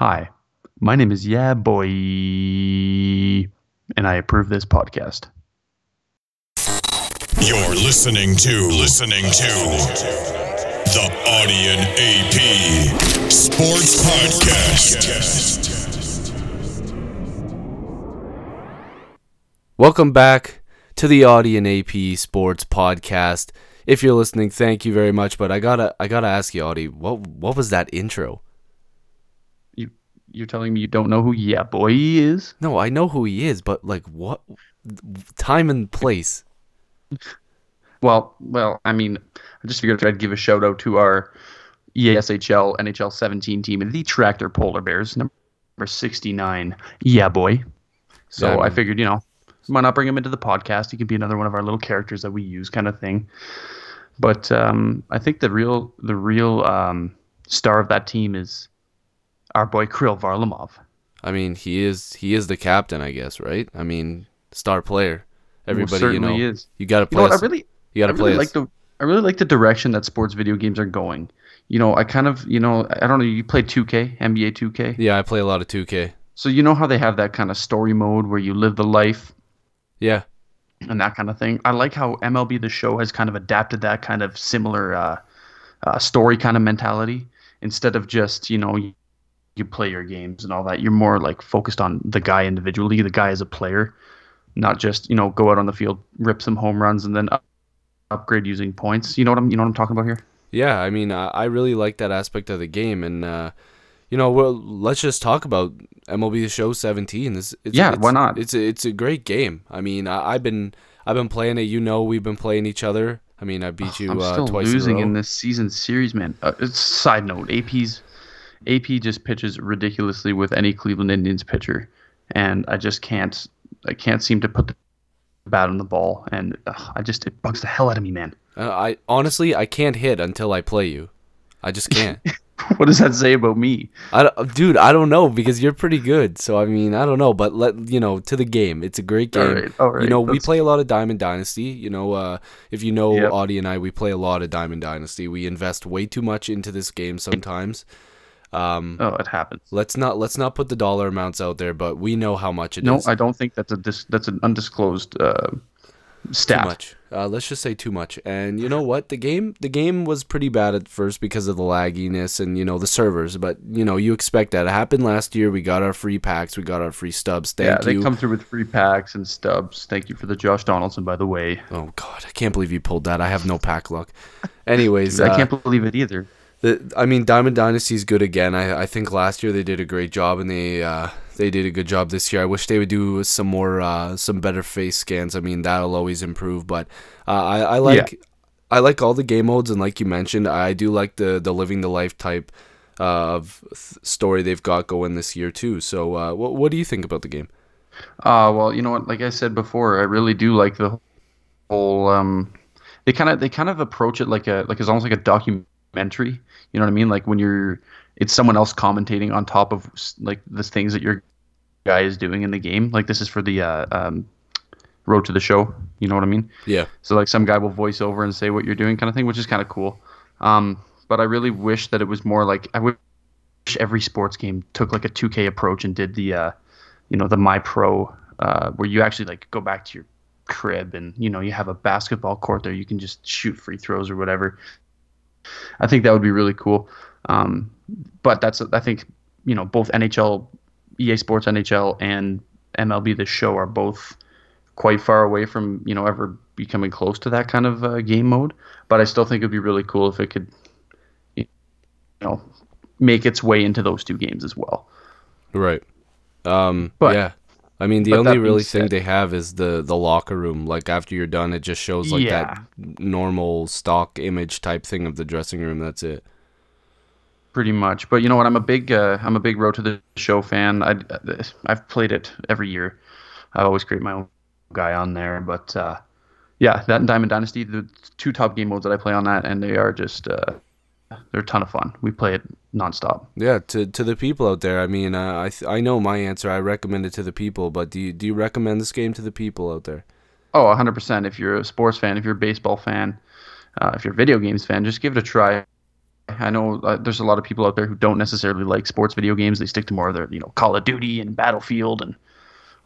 Hi, my name is Yeah Boy, and I approve this podcast. You're listening to the Audien AP Sports Podcast. Welcome back to the Audien AP Sports Podcast. If you're listening, thank you very much. But I gotta ask you, Audie, what was that intro? You're telling me you don't know who Yeah Boy is? No, I know who he is, but like what time and place? Well, I mean, I just figured I'd give a shout out to our EASHL NHL 17 team, the Tractor Polar Bears, number 69. Yeah Boy. So yeah, I figured, why not bring him into the podcast? He could be another one of our little characters that we use, kind of thing. But I think the real star of that team is our boy Kirill Varlamov. I mean, he is the captain, I guess, right? I mean, star player. Everybody, is. You got to play. I really like the direction that sports video games are going. I don't know. You play 2K, NBA 2K? Yeah, I play a lot of 2K. So you know how they have that kind of story mode where you live the life. Yeah. And that kind of thing. I like how MLB The Show has kind of adapted that kind of similar story kind of mentality. Instead of just, you play your games and all that. You're more like focused on the guy individually, the guy as a player. Not just, go out on the field, rip some home runs, and then upgrade using points. You know what I'm talking about here? Yeah, I mean, I really like that aspect of the game. And, let's just talk about MLB The Show 17. Why not? It's a great game. I mean, I've been playing it. We've been playing each other. I mean, I beat you twice in a row. I'm still losing in this season series, man. It's side note. AP just pitches ridiculously with any Cleveland Indians pitcher. And I just can't. I can't seem to put the bat on the ball, and it bugs the hell out of me, man. I can't hit until I play you. I just can't. What does that say about me? I don't know, because you're pretty good. So I mean, I don't know, but to the game, it's a great game. All right. We play a lot of Diamond Dynasty. If yep. Audie and I, we play a lot of Diamond Dynasty. We invest way too much into this game sometimes. It happens. Let's not put the dollar amounts out there, but we know how much it is. No, I don't think that's an undisclosed stat. Too much. Let's just say too much. And you know what? The game was pretty bad at first because of the lagginess and the servers. But you expect that. It happened last year. We got our free packs. We got our free stubs. Thank you. They come through with free packs and stubs. Thank you for the Josh Donaldson, by the way. Oh God, I can't believe you pulled that. I have no pack luck. Anyways, dude, I can't believe it either. Diamond Dynasty is good again. I think last year they did a great job, and they did a good job this year. I wish they would do some more, some better face scans. I mean, that'll always improve. But I like all the game modes, and like you mentioned, I do like the living the life type of story they've got going this year too. So what do you think about the game? Well, you know what? Like I said before, I really do like the whole. They kind of approach it like it's almost like a documentary. You know what I mean? Like when it's someone else commentating on top of like the things that your guy is doing in the game. Like this is for the Road to the Show. You know what I mean? Yeah. So like some guy will voice over and say what you're doing, kind of thing, which is kind of cool. But I really wish that it was more like I wish every sports game took like a 2K approach and did the, the My Pro, where you actually like go back to your crib and you have a basketball court there. You can just shoot free throws or whatever. I think that would be really cool, but I think both NHL, EA Sports NHL, and MLB The Show are both quite far away from ever becoming close to that kind of game mode. But I still think it'd be really cool if it could, make its way into those two games as well. Right. I mean, the only really thing they have is the locker room. Like, after you're done, it just shows, like, that normal stock image type thing of the dressing room. That's it. Pretty much. But you know what? I'm a big Road to the Show fan. I've played it every year. I always create my own guy on there. But, that and Diamond Dynasty, the two top game modes that I play on that, and they are just... they're a ton of fun. We play it nonstop. Yeah, to the people out there. I mean, I know my answer. I recommend it to the people, but do you recommend this game to the people out there? Oh, 100%. If you're a sports fan, if you're a baseball fan, if you're a video games fan, just give it a try. I know there's a lot of people out there who don't necessarily like sports video games. They stick to more of their, Call of Duty and Battlefield and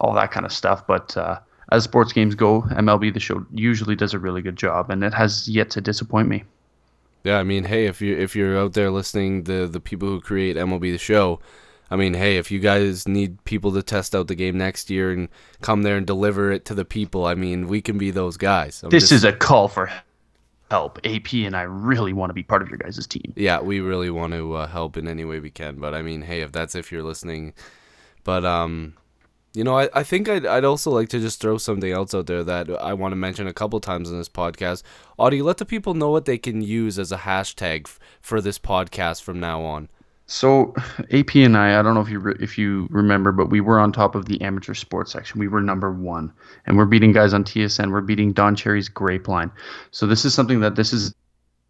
all that kind of stuff. But as sports games go, MLB The Show usually does a really good job, and it has yet to disappoint me. Yeah, I mean, hey, if you're out there listening, the people who create MLB The Show, I mean, hey, if you guys need people to test out the game next year and come there and deliver it to the people, I mean, we can be those guys. This is a call for help. AP and I really want to be part of your guys' team. Yeah, we really want to help in any way we can. But, I mean, hey, if you're listening. But, I think I'd also like to just throw something else out there that I want to mention a couple times in this podcast. Audie, let the people know what they can use as a hashtag for this podcast from now on. So AP and I don't know if you remember, but we were on top of the amateur sports section. We were number one, and we're beating guys on TSN. We're beating Don Cherry's Grape Line. So this is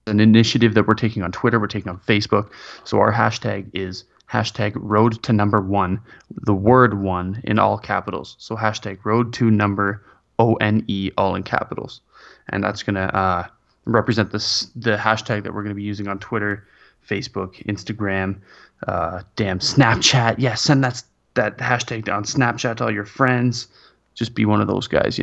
an initiative that we're taking on Twitter. We're taking on Facebook. So our hashtag is #RoadToNumber1, the word one in all capitals. So #RoadToNumber1, all in capitals. And that's going to represent the hashtag that we're going to be using on Twitter, Facebook, Instagram, Snapchat. Yeah, send that hashtag down Snapchat to all your friends. Just be one of those guys,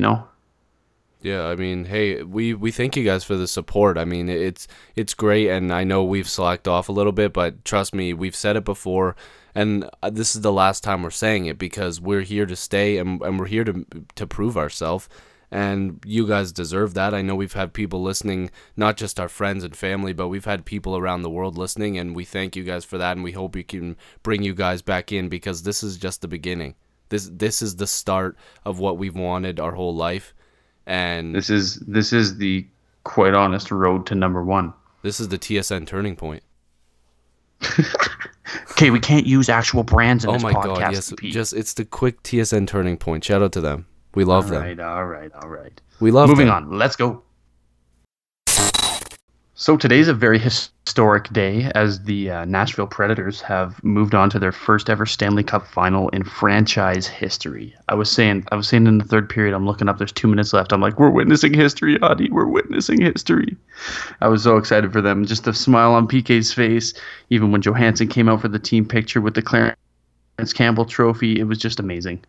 Yeah, I mean, hey, we thank you guys for the support. I mean, it's great, and I know we've slacked off a little bit, but trust me, we've said it before, and this is the last time we're saying it because we're here to stay, and we're here to prove ourselves. And you guys deserve that. I know we've had people listening, not just our friends and family, but we've had people around the world listening, and we thank you guys for that, and we hope we can bring you guys back in because this is just the beginning. This is the start of what we've wanted our whole life. And this is the quite honest road to number one. This is the TSN turning point. Okay, we can't use actual brands in this podcast. Oh my God, yes. Just, it's the quick TSN turning point. Shout out to them. We love them. All right. We love them. Moving on. Let's go. So today's a very historic day as the Nashville Predators have moved on to their first ever Stanley Cup final in franchise history. I was saying in the third period, I'm looking up, there's 2 minutes left. I'm like, we're witnessing history, Audie. We're witnessing history. I was so excited for them. Just the smile on PK's face, even when Johansson came out for the team picture with the Clarence Campbell trophy, it was just amazing.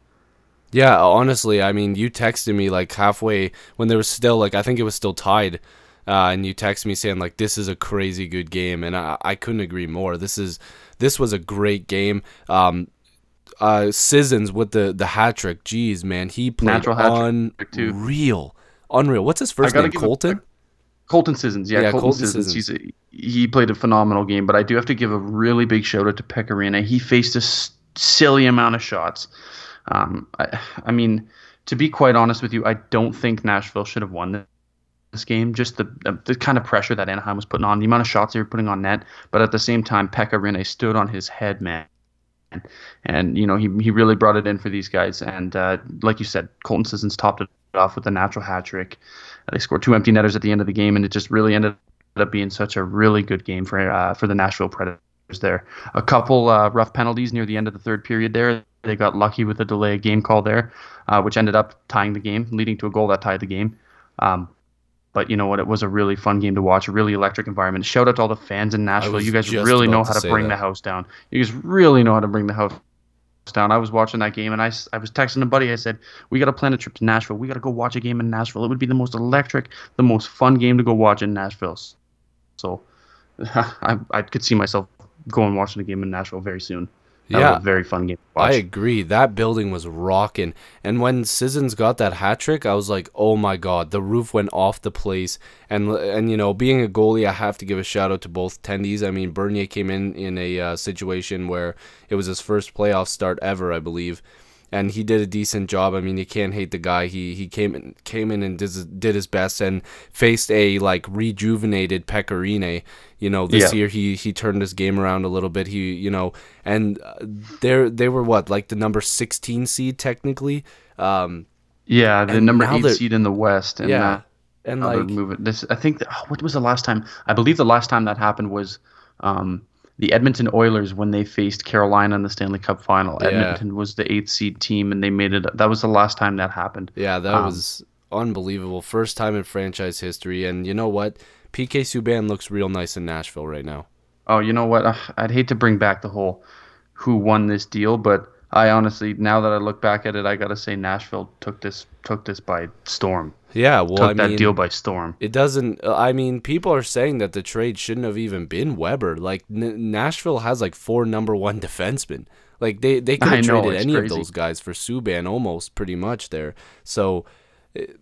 Yeah, honestly, I mean, you texted me like halfway when there was still I think it was still tied, and you texted me saying this is a crazy good game, and I couldn't agree more. This was a great game. Sissons with the hat trick, geez, man, he played unreal. What's his first name? Colton. Colton Sissons, yeah, Colton Sissons. He played a phenomenal game, but I do have to give a really big shout out to Pekka Rinne. He faced a silly amount of shots. I mean, to be quite honest with you, I don't think Nashville should have won this game. Just the kind of pressure that Anaheim was putting on, the amount of shots they were putting on net. But at the same time, Pekka Rinne stood on his head, man. And, he really brought it in for these guys. And like you said, Colton Sissons topped it off with a natural hat trick. They scored two empty netters at the end of the game, and it just really ended up being such a really good game for the Nashville Predators there. A couple rough penalties near the end of the third period there. They got lucky with a delay game call there, which ended up tying the game, leading to a goal that tied the game. But you know what? It was a really fun game to watch, a really electric environment. Shout out to all the fans in Nashville. You guys really know how to bring the house down. I was watching that game, and I was texting a buddy. I said, we got to plan a trip to Nashville. We got to go watch a game in Nashville. It would be the most electric, the most fun game to go watch in Nashville. So I could see myself going and watching a game in Nashville very soon. That was a very fun game to watch. I agree. That building was rocking. And when Sissons got that hat trick, I was like, oh my God, the roof went off the place. And being a goalie, I have to give a shout out to both tendies. I mean, Bernier came in a situation where it was his first playoff start ever, I believe. And he did a decent job. I mean, you can't hate the guy. He came in and did his best and faced a rejuvenated Pekka Rinne. Year he turned his game around a little bit. He and they were the number 16 seed technically. The number 8 seed in the West. And yeah, I think what was the last time? I believe the last time that happened was the Edmonton Oilers when they faced Carolina in the Stanley Cup final. Yeah. Edmonton was the 8th seed team, and they made it. That was the last time that happened. Yeah, that was unbelievable. First time in franchise history. And you know what? PK Subban looks real nice in Nashville right now. Oh, you know what? I'd hate to bring back the whole who won this deal, but I honestly, now that I look back at it, I gotta say Nashville took this by storm. Yeah, well, I mean, that deal by storm. It doesn't. I mean, people are saying that the trade shouldn't have even been Weber. Like Nashville has like 4 number one defensemen. Like they could have traded any of those guys for Subban almost pretty much there. So,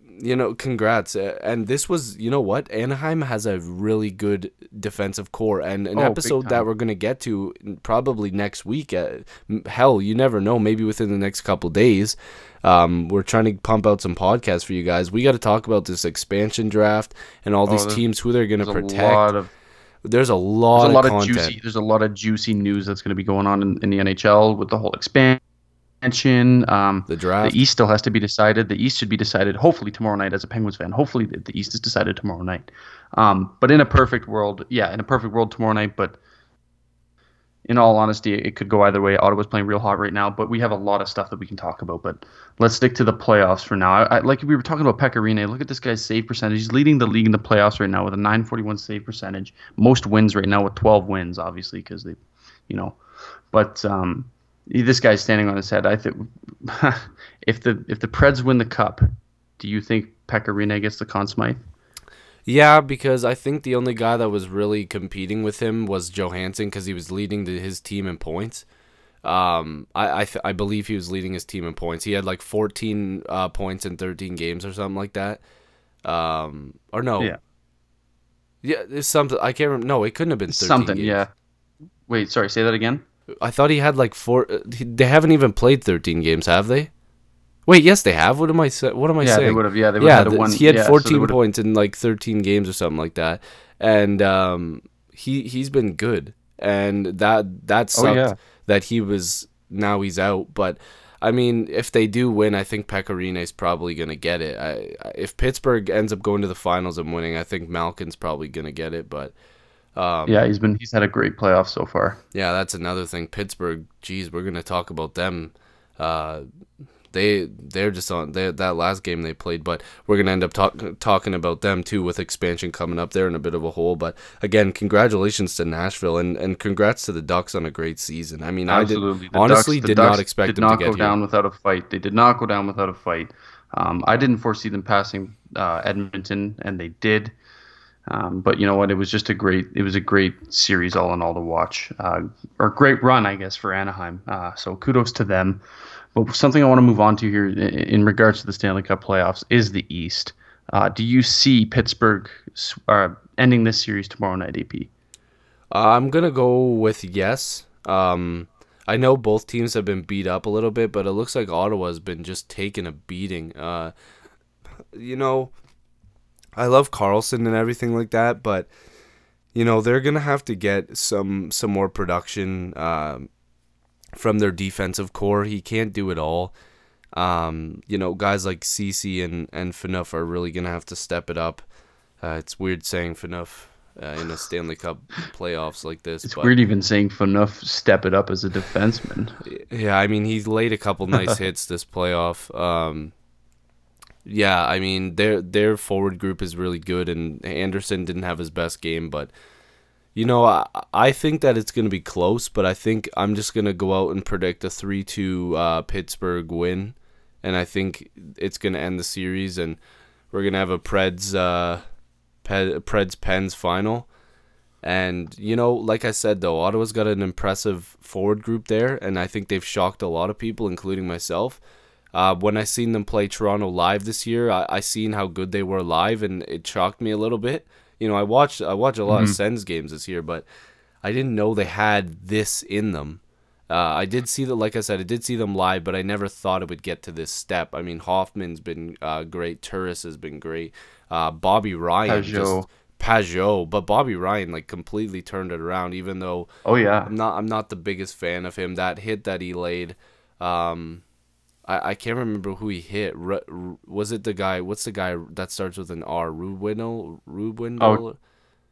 you know, congrats. And this was, you know what? Anaheim has a really good defensive core, and an episode that we're going to get to probably next week. Hell, you never know. Maybe within the next couple days. We're trying to pump out some podcasts for you guys. We got to talk about this expansion draft and all these teams, who they're going to protect. There's a lot of juicy news that's going to be going on in the NHL with the whole expansion. The draft. The East still has to be decided. The East should be decided hopefully tomorrow night. As a Penguins fan, hopefully the East is decided tomorrow night. But in a perfect world tomorrow night. But in all honesty, it could go either way. Ottawa's playing real hot right now, but we have a lot of stuff that we can talk about. But let's stick to the playoffs for now. I like we were talking about Pekka Rinne. Look at this guy's save percentage. He's leading the league in the playoffs right now with a 941 save percentage. Most wins right now with 12 wins, obviously, because they, you know, but. This guy's standing on his head. I think if the Preds win the cup, do you think Pekka Rinne gets the Conn Smythe? Yeah, because I think the only guy that was really competing with him was Johansson, because he was leading his team in points. I believe he was leading his team in points. He had like 14 points in 13 games or something like that. Or no, yeah, it's something I can't remember. No, it couldn't have been 13 something. Games. Yeah. Wait, sorry, say that again. I thought he had like 4. They haven't even played 13 games, have they? Wait, yes, they have. What am I saying? They would have. Yeah, they would have. Yeah, he had 14 points in like 13 games or something like that, and he's been good, and that sucked that he was. Now he's out, but I mean, if they do win, I think Pekka Rinne is probably gonna get it. If Pittsburgh ends up going to the finals and winning, I think Malkin's probably gonna get it, but. He's had a great playoff so far. Yeah, that's another thing. Pittsburgh, geez, we're gonna talk about them. They're just on that last game they played, but we're gonna end up talking about them too, with expansion coming up. They're in a bit of a hole, but again, congratulations to Nashville and congrats to the Ducks on a great season. I mean, absolutely. They did not go down without a fight. I didn't foresee them passing Edmonton, and they did. But you know what? It was a great series all in all to watch, or great run, I guess, for Anaheim. So kudos to them. But something I want to move on to here in regards to the Stanley Cup playoffs is the East. Do you see Pittsburgh ending this series tomorrow night, AP? I'm gonna go with yes. I know both teams have been beat up a little bit, but it looks like Ottawa has been just taking a beating. You know. I love Karlsson and everything like that, but, you know, they're going to have to get some more production from their defensive core. He can't do it all. You know, guys like Cece and Phaneuf are really going to have to step it up. It's weird saying Phaneuf in a Stanley Cup playoffs like this. It's weird even saying Phaneuf step it up as a defenseman. Yeah, I mean, he's laid a couple nice hits this playoff. Yeah, I mean, their forward group is really good, and Anderson didn't have his best game, but, you know, I think that it's going to be close, but I think I'm just going to go out and predict a 3-2 Pittsburgh win, and I think it's going to end the series, and we're going to have a Preds-Pens final. And, you know, like I said, though, Ottawa's got an impressive forward group there, and I think they've shocked a lot of people, including myself. When I seen them play Toronto live this year, I seen how good they were live, and it shocked me a little bit. You know, I watch a lot of Sens games this year, but I didn't know they had this in them. I did see that, like I said, I did see them live, but I never thought it would get to this step. I mean, Hoffman's been great, Turris has been great, Bobby Ryan, Pajot, but Bobby Ryan like completely turned it around. Even though, I'm not the biggest fan of him. That hit that he laid. I can't remember who he hit. Was it the guy? What's the guy that starts with an R? Ruhwedel? Oh,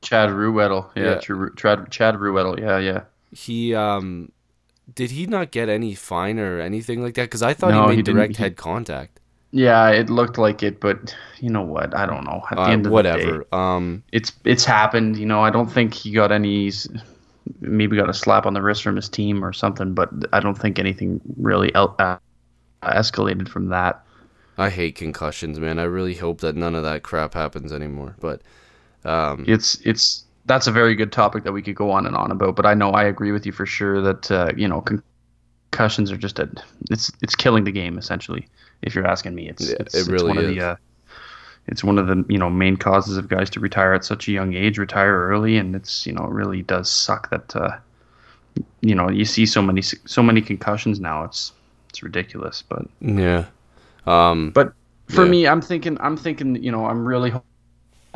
Chad Ruhwedel. Yeah. Chad Ruhwedel. Yeah. He did he not get any fine or anything like that? Because I thought he made direct head contact. Yeah, it looked like it, but you know what? I don't know. At the end of the day, it's happened. You know, I don't think he got any. maybe got a slap on the wrist from his team or something, but I don't think anything really escalated from that. I hate concussions, man. I really hope that none of that crap happens anymore. But it's that's a very good topic that we could go on and on about. But I know I agree with you for sure that concussions are just it's killing the game essentially. If you're asking me, it's really one of the it's one of the main causes of guys to retire at such a young age, retire early, and it's it really does suck that you see so many concussions now. It's ridiculous, but yeah. But for me, I'm thinking I'm really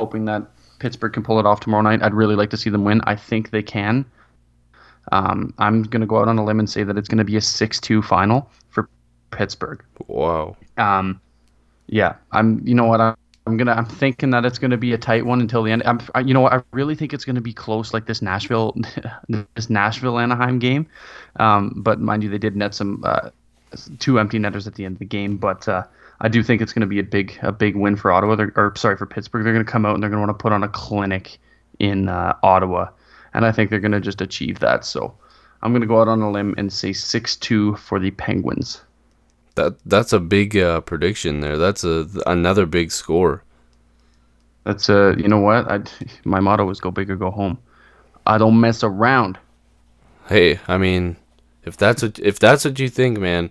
hoping that Pittsburgh can pull it off tomorrow night. I'd really like to see them win. I think they can. I'm going to go out on a limb and say that it's going to be a 6-2 final for Pittsburgh. Wow. Yeah, I'm thinking that it's going to be a tight one until the end. I really think it's going to be close, like this Nashville Anaheim game. But mind you, they did net some two empty netters at the end of the game. But I do think it's going to be a big win for Ottawa. For Pittsburgh. They're going to come out and they're going to want to put on a clinic in Ottawa, and I think they're going to just achieve that. So I'm going to go out on a limb and say 6-2 for the Penguins. That's a big prediction there. That's another big score. That's you know what? My motto is go big or go home. I don't mess around. Hey, I mean, if that's what you think, man.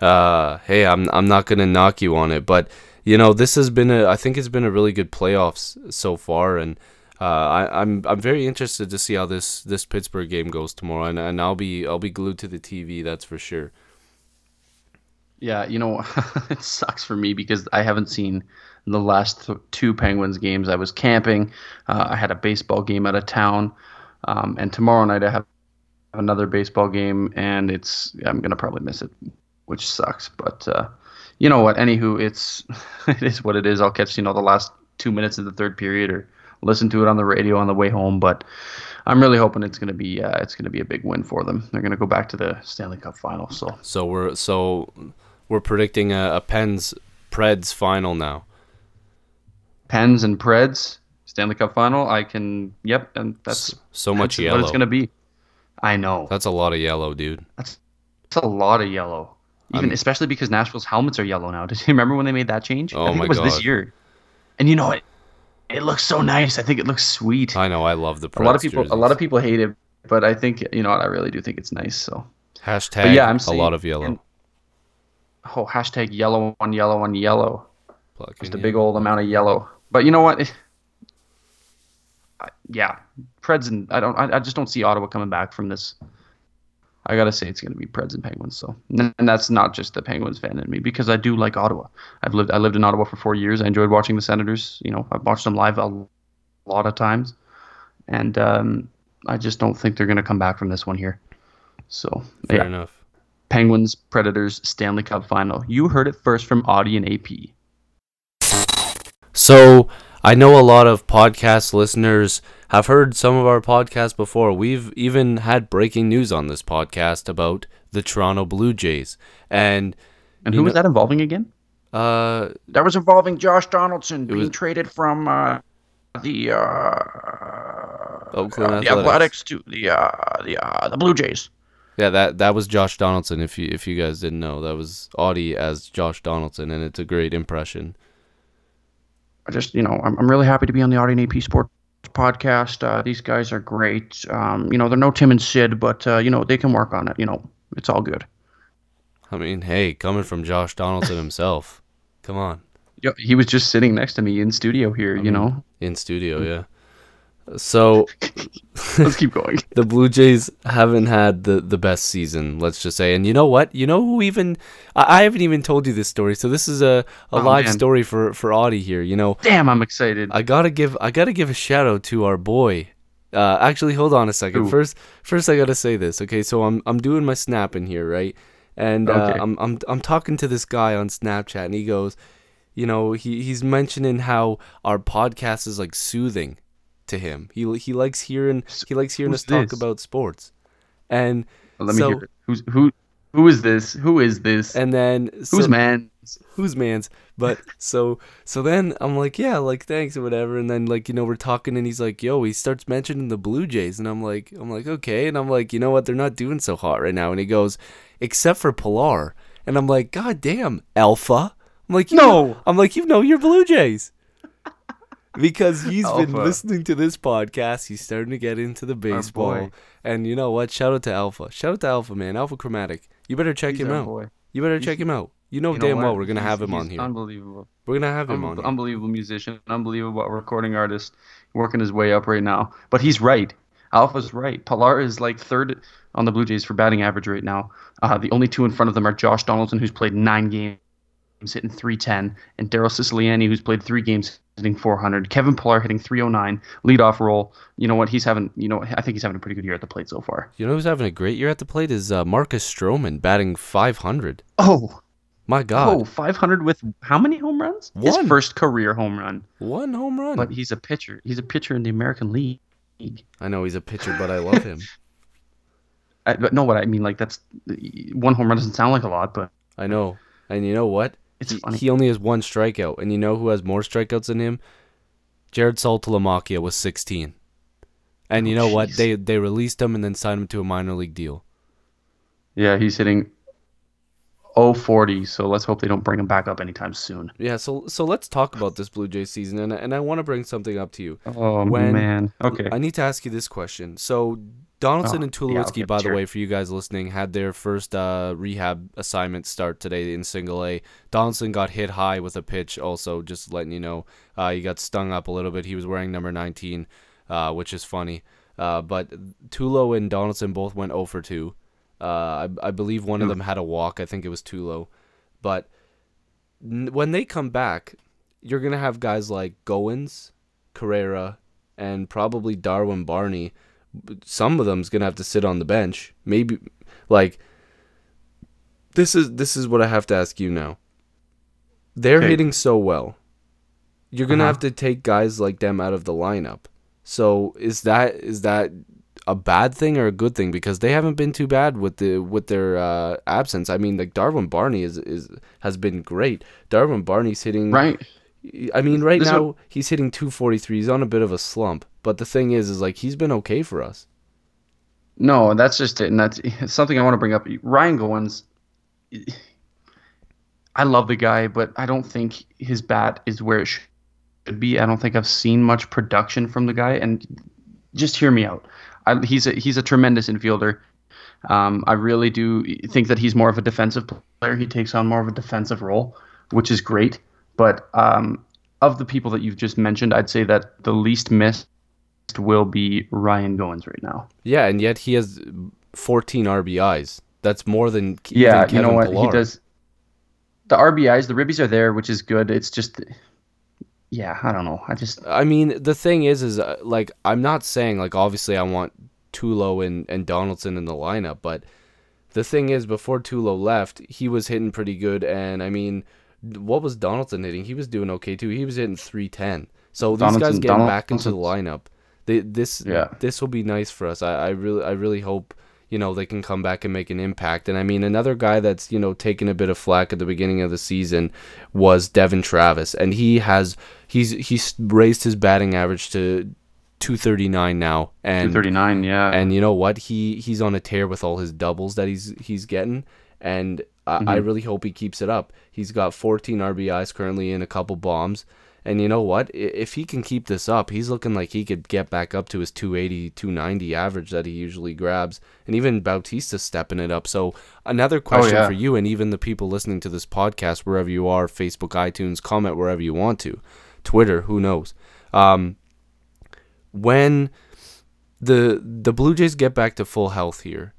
Hey, I'm not gonna knock you on it, but this has been I think it's been a really good playoffs so far, and I'm very interested to see how this Pittsburgh game goes tomorrow, and I'll be glued to the TV, that's for sure. Yeah, it sucks for me because I haven't seen the last two Penguins games. I was camping. I had a baseball game out of town. And tomorrow night I have another baseball game, and I'm going to probably miss it, which sucks. But you know what? Anywho, it is what it is. I'll catch, the last 2 minutes of the third period or listen to it on the radio on the way home. But I'm really hoping it's going to be a big win for them. They're going to go back to the Stanley Cup final. We're predicting a Pens-Preds final now. Pens and Preds, Stanley Cup final. And that's so much yellow. What it's going to be. I know. That's a lot of yellow, dude. That's a lot of yellow. Especially because Nashville's helmets are yellow now. Did you remember when they made that change? Oh, I think it was God. This year. And you know what? It looks so nice. I think it looks sweet. I know. I love the Preds. A lot of people hate it, but I think, I really do think it's nice. So # yeah, a lot of yellow. # yellow on yellow on yellow. Just a big old amount of yellow. But you know what? Preds and I just don't see Ottawa coming back from this. I gotta say it's gonna be Preds and Penguins. So, and that's not just the Penguins fan in me because I do like Ottawa. I lived in Ottawa for 4 years. I enjoyed watching the Senators. I've watched them live a lot of times, and I just don't think they're gonna come back from this one here. So fair enough. Penguins, Predators, Stanley Cup final. You heard it first from Audien AP. So I know a lot of podcast listeners have heard some of our podcasts before. We've even had breaking news on this podcast about the Toronto Blue Jays. And who was that involving again? That was involving Josh Donaldson being traded from the Athletics to the Blue Jays. Yeah, that was Josh Donaldson. If you guys didn't know, that was Audie as Josh Donaldson, and it's a great impression. I just, I'm really happy to be on the Audien AP Sports Podcast. These guys are great. They're no Tim and Sid, but they can work on it. It's all good. I mean, hey, coming from Josh Donaldson himself, come on. Yeah, he was just sitting next to me in studio here. In studio, yeah. So let's keep going. The Blue Jays haven't had the best season, let's just say. And you know what? You know who even I haven't even told you this story. So this is a live story for Audie here. Damn, I'm excited. I gotta give a shout out to our boy. Actually, hold on a second. Ooh. First, I gotta say this. Okay, so I'm doing my snap in here, right? And okay. I'm talking to this guy on Snapchat, and he goes, he's mentioning how our podcast is like soothing to him. He likes hearing us talk about sports. And let me hear it. Who is this? And then who's man? who's man's. But so then I'm like, yeah, like, thanks or whatever. And then, like, you know, we're talking and he's like, yo, he starts mentioning the Blue Jays. And I'm like, okay. And I'm like, you know what? They're not doing so hot right now. And he goes, except for Pillar. And I'm like, God damn, Alpha. I'm like, no. I'm like, you know, your Blue Jays. Because he's been listening to this podcast. He's starting to get into the baseball. And you know what? Shout out to Alpha. Shout out to Alpha, man. Alpha Chromatic. You better check him out. You better check him out. You know damn well we're going to have him on here. Unbelievable. We're going to have him on here. Unbelievable musician. Unbelievable recording artist. Working his way up right now. But he's right. Alpha's right. Pillar is like third on the Blue Jays for batting average right now. The only two in front of them are Josh Donaldson, who's played 9 games, hitting .310, and Daryl Siciliani, who's played 3 games, hitting .400. Kevin Pillar hitting .309, leadoff role. You know what? I think he's having a pretty good year at the plate so far. You know who's having a great year at the plate is Marcus Stroman, batting .500. Oh, my God! Oh, .500 with how many home runs? One. His first career home run. One home run. But he's a pitcher. He's a pitcher in the American League. I know he's a pitcher, but I love him. But no, what I mean, like, that's one home run doesn't sound like a lot, but I know. And you know what? He only has 1 strikeout, and you know who has more strikeouts than him? Jared Saltalamacchia with 16. And you know what? They released him and then signed him to a minor league deal. Yeah, he's hitting .040, so let's hope they don't bring him back up anytime soon. Yeah, so let's talk about this Blue Jays season, and I want to bring something up to you. Oh, man. Okay. I need to ask you this question. So Donaldson and Tulowitzki, by the way, for you guys listening, had their first rehab assignment start today in Single A. Donaldson got hit high with a pitch also, just letting you know. He got stung up a little bit. He was wearing number 19, which is funny. But Tulo and Donaldson both went 0 for 2. I believe one of them had a walk. I think it was Tulo. But when they come back, you're going to have guys like Goins, Carrera, and probably Darwin Barney. Some of them's gonna have to sit on the bench. Maybe, like, this is what I have to ask you now. They're hitting so well, you're gonna have to take guys like them out of the lineup. So is that a bad thing or a good thing? Because they haven't been too bad with their absence. I mean, like, Darwin Barney has been great. Darwin Barney's hitting right. I mean, right now, he's hitting .243. He's on a bit of a slump. But the thing is like, he's been okay for us. No, that's just it. And that's something I want to bring up. Ryan Goins, I love the guy, but I don't think his bat is where it should be. I don't think I've seen much production from the guy. And just hear me out. He's a tremendous infielder. I really do think that he's more of a defensive player. He takes on more of a defensive role, which is great. But of the people that you've just mentioned, I'd say that the least missed will be Ryan Goins right now. Yeah, and yet he has 14 RBIs. That's more than Kevin you know what Pillar. He does. The RBIs, the ribbies are there, which is good. It's just, I don't know. I mean, the thing is like, I'm not saying, like, obviously I want Tulo and Donaldson in the lineup, but the thing is, before Tulo left, he was hitting pretty good, and I mean, what was Donaldson hitting? He was doing okay too. He was hitting .310. So these guys getting back into the lineup, this will be nice for us. I really hope, you know, they can come back and make an impact. And I mean, another guy that's, you know, taken a bit of flack at the beginning of the season was Devin Travis, and he's raised his batting average to .239 now. And .239, yeah. And you know what? He's on a tear with all his doubles that he's getting, and I really hope he keeps it up. He's got 14 RBIs currently and a couple bombs. And you know what? If he can keep this up, he's looking like he could get back up to his .280, .290 average that he usually grabs. And even Bautista's stepping it up. So another question for you, and even the people listening to this podcast, wherever you are, Facebook, iTunes, comment wherever you want to. Twitter, who knows? When the Blue Jays get back to full health here,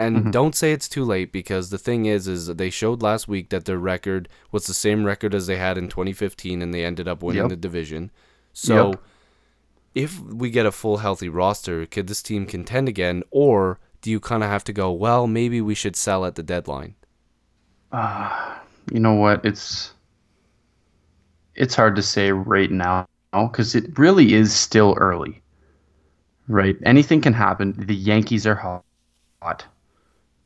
and don't say it's too late, because the thing is they showed last week that their record was the same record as they had in 2015, and they ended up winning the division. So if we get a full healthy roster, could this team contend again, or do you kind of have to go, well, maybe we should sell at the deadline? You know what? It's hard to say right now, because it really is still early, right? Anything can happen. The Yankees are hot.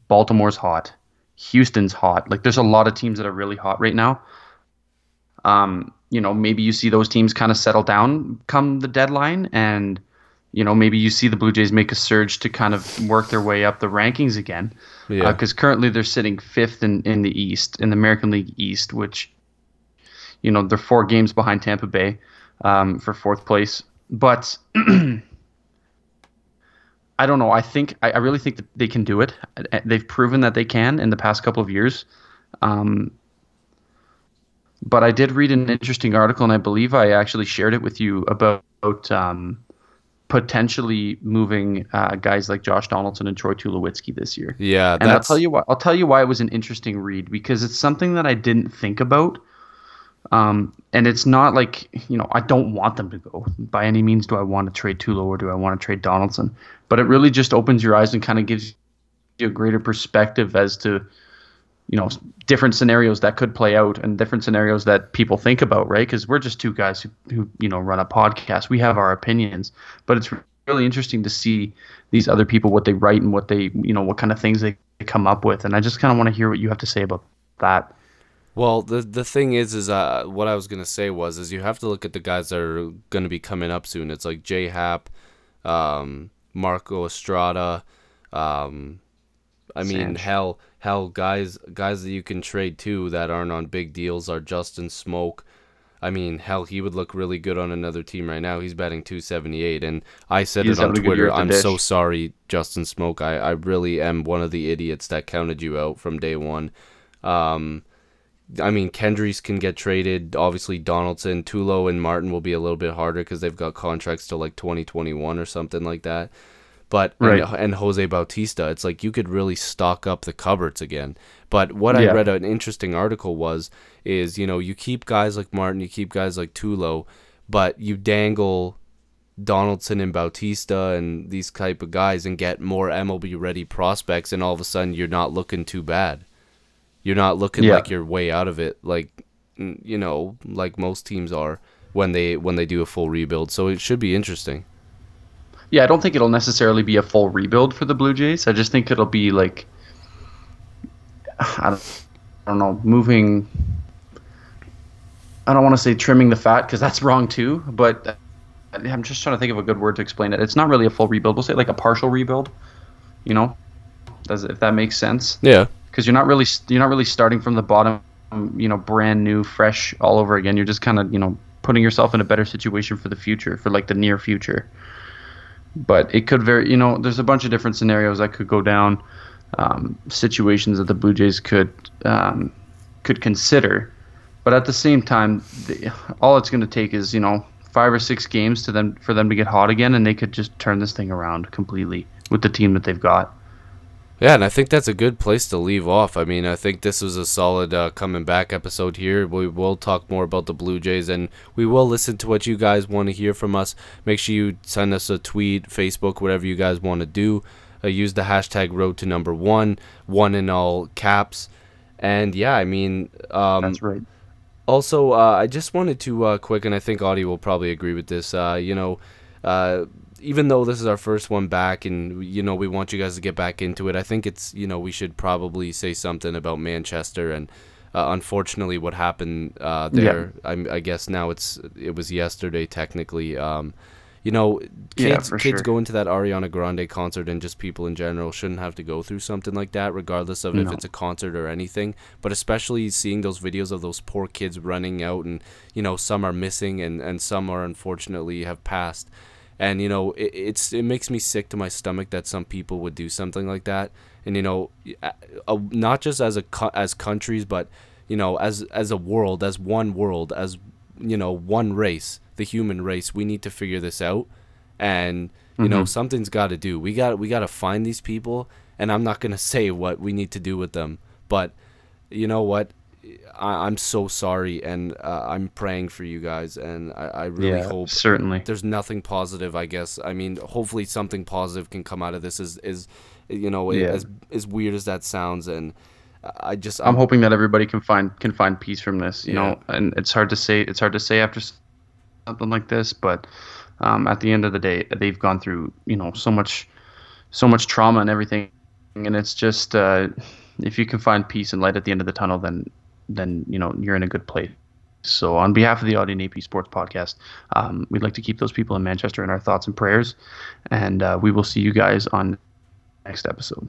Baltimore's hot. Houston's hot. Like, there's a lot of teams that are really hot right now. You know, maybe you see those teams kind of settle down come the deadline, and, you know, maybe you see the Blue Jays make a surge to kind of work their way up the rankings again. Yeah. Because currently they're sitting fifth in the East, in the American League East, which, you know, they're 4 games behind Tampa Bay for fourth place. But I don't know. I really think that they can do it. They've proven that they can in the past couple of years. But I did read an interesting article, and I believe I actually shared it with you about potentially moving guys like Josh Donaldson and Troy Tulowitzki this year. Yeah, and I'll tell you why it was an interesting read, because it's something that I didn't think about. And it's not like, you know, I don't want them to go. By any means do I want to trade Tulo or do I want to trade Donaldson, but it really just opens your eyes and kind of gives you a greater perspective as to, you know, different scenarios that could play out and different scenarios that people think about, right? Because we're just two guys who, you know, run a podcast. We have our opinions, but it's really interesting to see these other people, what they write and what they, you know, what kind of things they come up with. And I just kind of want to hear what you have to say about that. Well, the thing is what I was going to say was you have to look at the guys that are going to be coming up soon. It's like J Happ, Marco Estrada. I mean, hell, guys that you can trade to that aren't on big deals are Justin Smoak. I mean, hell, he would look really good on another team right now. He's batting .278, and I said it on Twitter. I'm so sorry, Justin Smoak. I really am one of the idiots that counted you out from day one. I mean, Kendrys can get traded. Obviously, Donaldson, Tulo, and Martin will be a little bit harder because they've got contracts till like 2021 or something like that. But right. and Jose Bautista, it's like you could really stock up the cupboards again. But what I read an interesting article is, you know, you keep guys like Martin, you keep guys like Tulo, but you dangle Donaldson and Bautista and these type of guys and get more MLB-ready prospects, and all of a sudden you're not looking too bad. You're not looking like you're way out of it, like, you know, like most teams are when they do a full rebuild. So it should be interesting. Yeah, I don't think it'll necessarily be a full rebuild for the Blue Jays. I just think it'll be like, I don't know, moving. I don't want to say trimming the fat because that's wrong too, but I'm just trying to think of a good word to explain it. It's not really a full rebuild. We'll say like a partial rebuild, you know, if that makes sense. Yeah. Because you're not really starting from the bottom, you know, brand new, fresh, all over again. You're just kind of, you know, putting yourself in a better situation for the future, for like the near future. But it could very, you know, there's a bunch of different scenarios that could go down, situations that the Blue Jays could consider. But at the same time, all it's going to take is, you know, 5 or 6 games for them to get hot again, and they could just turn this thing around completely with the team that they've got. Yeah, and I think that's a good place to leave off. I mean, I think this was a solid coming back episode here. We will talk more about the Blue Jays, and we will listen to what you guys want to hear from us. Make sure you send us a tweet, Facebook, whatever you guys want to do. Use the hashtag #RoadToNumber1, one in all caps. And yeah, I mean... that's right. Also, I just wanted to quick, and I think Audie will probably agree with this, you know... even though this is our first one back and, you know, we want you guys to get back into it, I think it's, you know, we should probably say something about Manchester and unfortunately what happened there. Yeah. I guess now it was yesterday technically. You know, kids going to that Ariana Grande concert, and just people in general shouldn't have to go through something like that, regardless of if it's a concert or anything. But especially seeing those videos of those poor kids running out, and, you know, some are missing and some are unfortunately have passed. And, you know, it makes me sick to my stomach that some people would do something like that. And, you know, not just as countries, but, you know, as a world, as one world, as, you know, one race, the human race, we need to figure this out. And, you know, something's got to do. We got to find these people. And I'm not going to say what we need to do with them. But, you know what? I'm so sorry, and I'm praying for you guys, and I really hope certainly there's nothing positive. I guess, I mean, hopefully something positive can come out of this, is you know, as weird as that sounds. And I'm hoping that everybody can find peace from this, you know, and it's hard to say after something like this, but at the end of the day, they've gone through, you know, so much trauma and everything, and it's just if you can find peace and light at the end of the tunnel, then you know you're in a good place. So on behalf of the Audien AP Sports Podcast, we'd like to keep those people in Manchester in our thoughts and prayers, and we will see you guys on next episode.